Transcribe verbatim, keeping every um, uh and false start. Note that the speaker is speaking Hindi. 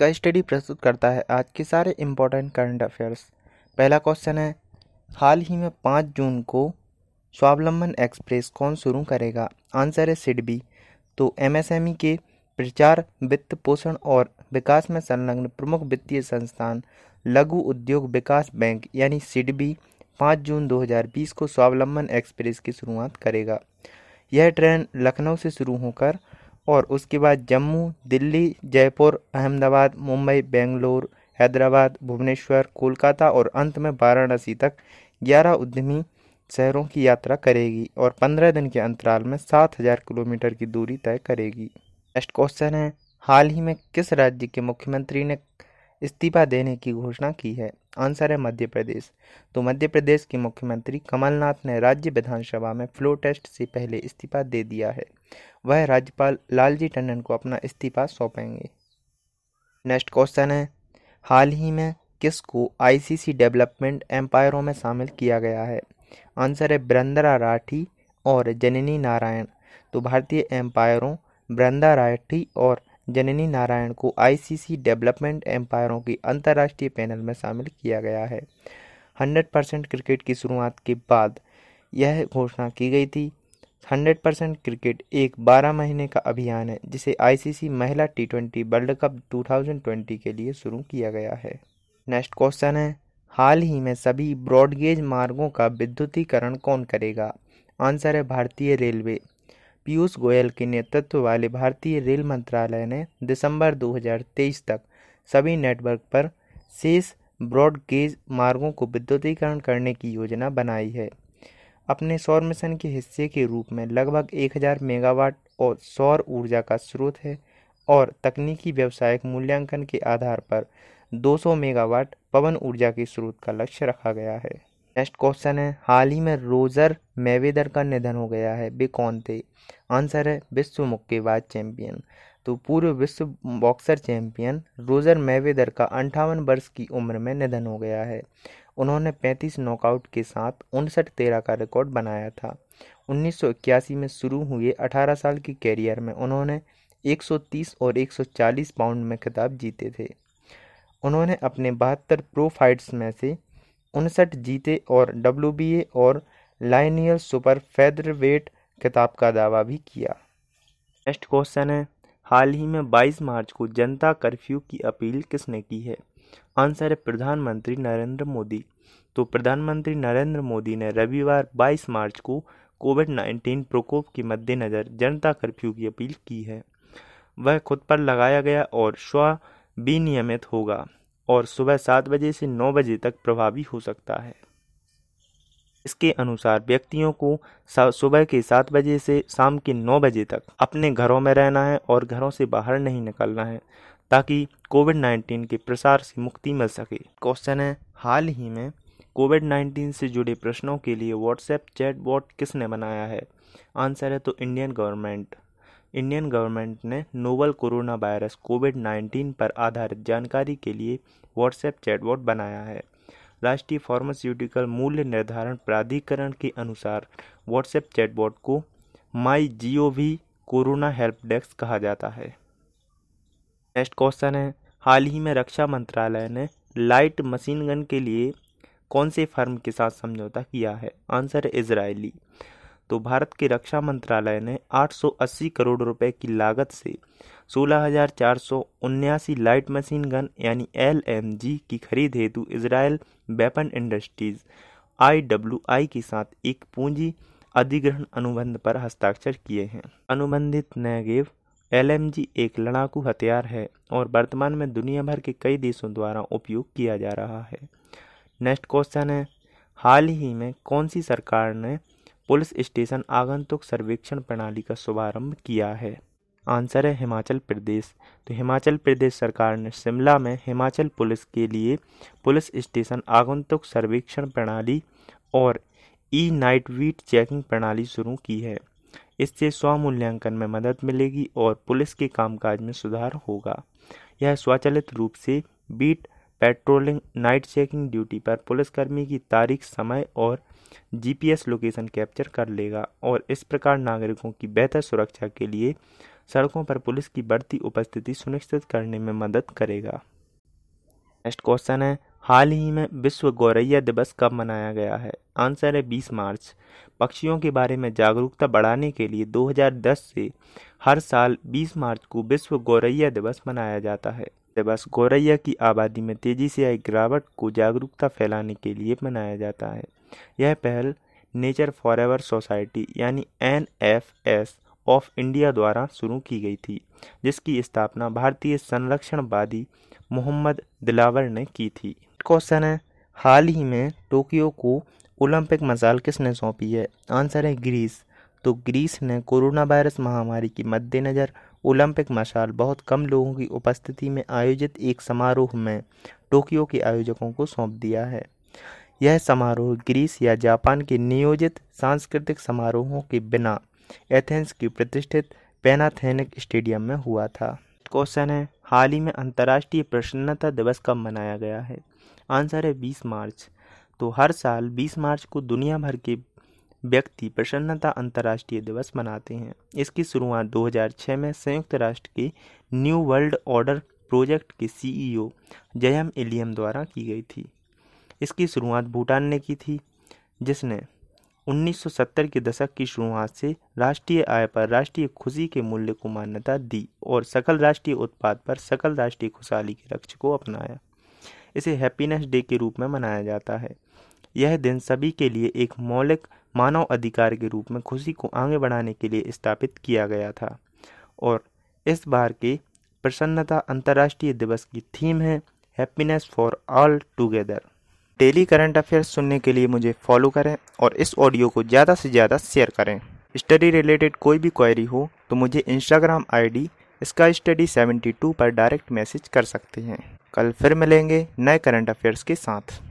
का स्टडी प्रस्तुत करता है आज के सारे इम्पोर्टेंट करंट अफेयर्स। पहला क्वेश्चन है, हाल ही में पाँच जून को स्वावलंबन एक्सप्रेस कौन शुरू करेगा? आंसर है सिडबी। तो एमएसएमई के प्रचार, वित्त पोषण और विकास में संलग्न प्रमुख वित्तीय संस्थान लघु उद्योग विकास बैंक यानी सिडबी पाँच जून दो हज़ार बीस को स्वावलंबन एक्सप्रेस की शुरुआत करेगा। यह ट्रेन लखनऊ से शुरू होकर और उसके बाद जम्मू, दिल्ली, जयपुर, अहमदाबाद, मुंबई, बेंगलोर, हैदराबाद, भुवनेश्वर, कोलकाता और अंत में वाराणसी तक ग्यारह उद्यमी शहरों की यात्रा करेगी और पंद्रह दिन के अंतराल में सात हज़ार किलोमीटर की दूरी तय करेगी। नेक्स्ट क्वेश्चन है, हाल ही में किस राज्य के मुख्यमंत्री ने इस्तीफा देने की घोषणा की है? आंसर है मध्य प्रदेश। तो मध्य प्रदेश के मुख्यमंत्री कमलनाथ ने राज्य विधानसभा में फ्लो टेस्ट से पहले इस्तीफा दे दिया है। वह राज्यपाल लालजी टंडन को अपना इस्तीफा सौंपेंगे। नेक्स्ट क्वेश्चन है, हाल ही में किसको आईसीसी डेवलपमेंट एम्पायरों में शामिल किया गया है? आंसर है बृंदा राठी और जननी नारायण। तो भारतीय एम्पायरों बृंदा राठी और जननी नारायण को आईसीसी डेवलपमेंट एम्पायरों की अंतर्राष्ट्रीय पैनल में शामिल किया गया है। सौ परसेंट क्रिकेट की शुरुआत के बाद यह घोषणा की गई थी। सौ परसेंट क्रिकेट एक बारह महीने का अभियान है जिसे आईसीसी महिला टी ट्वेंटी वर्ल्ड कप दो हज़ार बीस के लिए शुरू किया गया है। नेक्स्ट क्वेश्चन है, हाल ही में सभी ब्रॉडगेज मार्गों का विद्युतीकरण कौन करेगा? आंसर है भारतीय रेलवे। पीयूष गोयल के नेतृत्व वाले भारतीय रेल मंत्रालय ने दिसंबर दो हज़ार तेईस तक सभी नेटवर्क पर शेष ब्रॉडगेज मार्गों को विद्युतीकरण करने की योजना बनाई है। अपने सौर मिशन के हिस्से के रूप में लगभग एक हज़ार मेगावाट और सौर ऊर्जा का स्रोत है और तकनीकी व्यावसायिक मूल्यांकन के आधार पर दो सौ मेगावाट पवन ऊर्जा के स्रोत का लक्ष्य रखा गया है। नेक्स्ट क्वेश्चन है, हाल ही में रोजर मेवेदर का निधन हो गया है, वे कौन थे? आंसर है विश्व मुक्केबाज चैंपियन। तो पूर्व विश्व बॉक्सर चैंपियन रोजर मेवेदर का अंठावन वर्ष की उम्र में निधन हो गया है। उन्होंने पैंतीस नॉकआउट के साथ उनसठ तेरह का रिकॉर्ड बनाया था। उन्नीस सौ इक्यासी में शुरू हुए अठारह साल की कैरियर में उन्होंने एक सौ तीस और एक सौ चालीस पाउंड में खिताब जीते थे। उन्होंने अपने बहत्तर प्रो फाइट्स में से उनसठ जीते और डब्ल्यूबीए और लाइनियल सुपर फेदरवेट खिताब का दावा भी किया। नेक्स्ट क्वेश्चन है, हाल ही में बाईस मार्च को जनता कर्फ्यू की अपील किसने की है? आंसर है प्रधानमंत्री नरेंद्र मोदी। तो प्रधानमंत्री नरेंद्र मोदी ने रविवार बाईस मार्च को कोविड उन्नीस प्रकोप के मद्देनज़र जनता कर्फ्यू की अपील की है। वह खुद पर लगाया गया और स्व विनियमित होगा और सुबह सात बजे से नौ बजे तक प्रभावी हो सकता है। इसके अनुसार व्यक्तियों को सुबह के सात बजे से शाम के नौ बजे तक अपने घरों में रहना है और घरों से बाहर नहीं निकलना है ताकि कोविड उन्नीस के प्रसार से मुक्ति मिल सके। क्वेश्चन है, हाल ही में कोविड उन्नीस से जुड़े प्रश्नों के लिए व्हाट्सएप चैटबॉट किसने बनाया है? आंसर है तो इंडियन गवर्नमेंट। इंडियन गवर्नमेंट ने नोवल कोरोना वायरस कोविड उन्नीस पर आधारित जानकारी के लिए व्हाट्सएप चैटबॉट बनाया है। राष्ट्रीय फार्मास्यूटिकल मूल्य निर्धारण प्राधिकरण के अनुसार व्हाट्सएप चैटबॉट को माई जीओवी कोरोना हेल्प डेस्क कहा जाता है। नेक्स्ट क्वेश्चन है, हाल ही में रक्षा मंत्रालय ने लाइट मशीन गन के लिए कौन से फर्म के साथ समझौता किया है? आंसर है इज़राइली। तो भारत के रक्षा मंत्रालय ने आठ सौ अस्सी करोड़ रुपए की लागत से सोलह हज़ार चार सौ उन्यासी लाइट मशीन गन यानी एलएमजी की खरीद हेतु Israel weapon industries I W I के साथ एक पूंजी अधिग्रहण अनुबंध पर हस्ताक्षर किए हैं। अनुबंधित नेगेव एलएमजी एक लड़ाकू हथियार है और वर्तमान में दुनिया भर के कई देशों द्वारा उपयोग किया जा रहा है। नेक्स्ट क्वेश्चन है, हाल ही में कौन सी सरकार ने पुलिस स्टेशन आगंतुक सर्वेक्षण प्रणाली का शुभारंभ किया है? आंसर है हिमाचल प्रदेश। तो हिमाचल प्रदेश सरकार ने शिमला में हिमाचल पुलिस के लिए पुलिस स्टेशन आगंतुक सर्वेक्षण प्रणाली और ई नाइट वीट चेकिंग प्रणाली शुरू की है। इससे स्वमूल्यांकन में मदद मिलेगी और पुलिस के कामकाज में सुधार होगा। यह स्वचालित रूप से beat patrolling, night checking duty पर पुलिसकर्मी की तारीख, समय और जीपीएस लोकेशन कैप्चर कर लेगा और इस प्रकार नागरिकों की बेहतर सुरक्षा के लिए सड़कों पर पुलिस की बढ़ती उपस्थिति सुनिश्चित करने में मदद करेगा। नेक्स्ट क्वेश्चन है, हाल ही में विश्व गौरैया दिवस कब मनाया गया है? आंसर है बीस मार्च। पक्षियों के बारे में जागरूकता बढ़ाने के लिए दो हज़ार दस से हर साल बीस मार्च को विश्व गौरैया दिवस मनाया जाता है। दिवस गौरैया की आबादी में तेजी से आई गिरावट को जागरूकता फैलाने के लिए मनाया जाता है। यह पहल नेचर फॉरएवर सोसाइटी यानी N F S of India द्वारा शुरू की गई थी, जिसकी स्थापना भारतीय संरक्षणवादी मोहम्मद दिलावर ने की थी। क्वेश्चन है, हाल ही में टोक्यो को ओलंपिक मशाल किसने सौंपी है? आंसर है ग्रीस। तो ग्रीस ने कोरोना वायरस महामारी के मद्देनज़र ओलंपिक मशाल बहुत कम लोगों की उपस्थिति में आयोजित एक समारोह में टोक्यो के आयोजकों को सौंप दिया है। यह समारोह ग्रीस या जापान के नियोजित सांस्कृतिक समारोहों के बिना एथेंस की प्रतिष्ठित पैनाथेनिक स्टेडियम में हुआ था। क्वेश्चन है, हाल ही में अंतर्राष्ट्रीय प्रसन्नता दिवस कब मनाया गया है? आंसर है बीस मार्च। तो हर साल बीस मार्च को दुनिया भर के व्यक्ति प्रसन्नता अंतर्राष्ट्रीय दिवस मनाते हैं। इसकी शुरुआत दो हज़ार छह में संयुक्त राष्ट्र के न्यू वर्ल्ड ऑर्डर प्रोजेक्ट के सी ई ओ जयम एलियम द्वारा की गई थी। इसकी शुरुआत भूटान ने की थी, जिसने उन्नीस सौ सत्तर के दशक की शुरुआत से राष्ट्रीय आय पर राष्ट्रीय खुशी के मूल्य को मान्यता दी और सकल राष्ट्रीय उत्पाद पर सकल राष्ट्रीय खुशहाली के लक्ष्य को अपनाया। इसे हैप्पीनेस डे के रूप में मनाया जाता है। यह दिन सभी के लिए एक मौलिक मानव अधिकार के रूप में खुशी को आगे बढ़ाने के लिए स्थापित किया गया था और इस बार के प्रसन्नता अंतर्राष्ट्रीय दिवस की थीम है happiness for all together. Daily current affairs सुनने के लिए मुझे फॉलो करें और इस ऑडियो को ज़्यादा से ज़्यादा शेयर करें। स्टडी रिलेटेड कोई भी क्वेरी हो तो मुझे इंस्टाग्राम आईडी इसका स्टडी सेवेंटी टू पर डायरेक्ट मैसेज कर सकते हैं। कल फिर मिलेंगे नए करंट अफेयर्स के साथ।